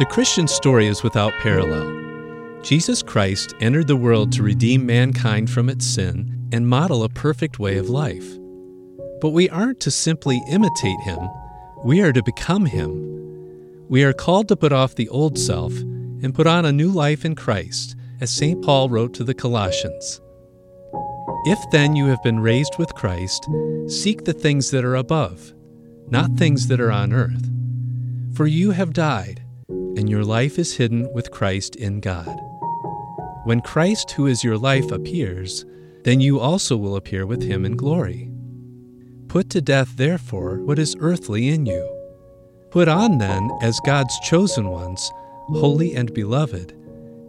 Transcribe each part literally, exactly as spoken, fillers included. The Christian story is without parallel. Jesus Christ entered the world to redeem mankind from its sin and model a perfect way of life. But we aren't to simply imitate him, we are to become him. We are called to put off the old self and put on a new life in Christ, as Saint Paul wrote to the Colossians. If then you have been raised with Christ, seek the things that are above, not things that are on earth. For you have died, and your life is hidden with Christ in God. When Christ, who is your life, appears, then you also will appear with him in glory. Put to death, therefore, what is earthly in you. Put on, then, as God's chosen ones, holy and beloved,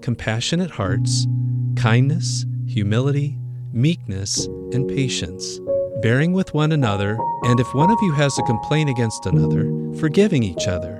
compassionate hearts, kindness, humility, meekness, and patience, bearing with one another, and if one of you has a complaint against another, forgiving each other.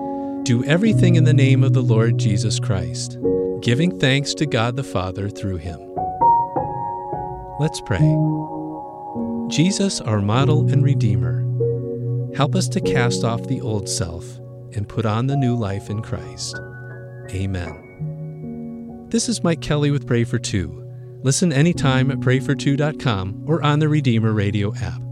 do everything in the name of the Lord Jesus Christ, giving thanks to God the Father through him. Let's pray. Jesus, our model and Redeemer, help us to cast off the old self and put on the new life in Christ. Amen. This is Mike Kelly with Pray for Two. Listen anytime at pray for two dot com or on the Redeemer Radio app.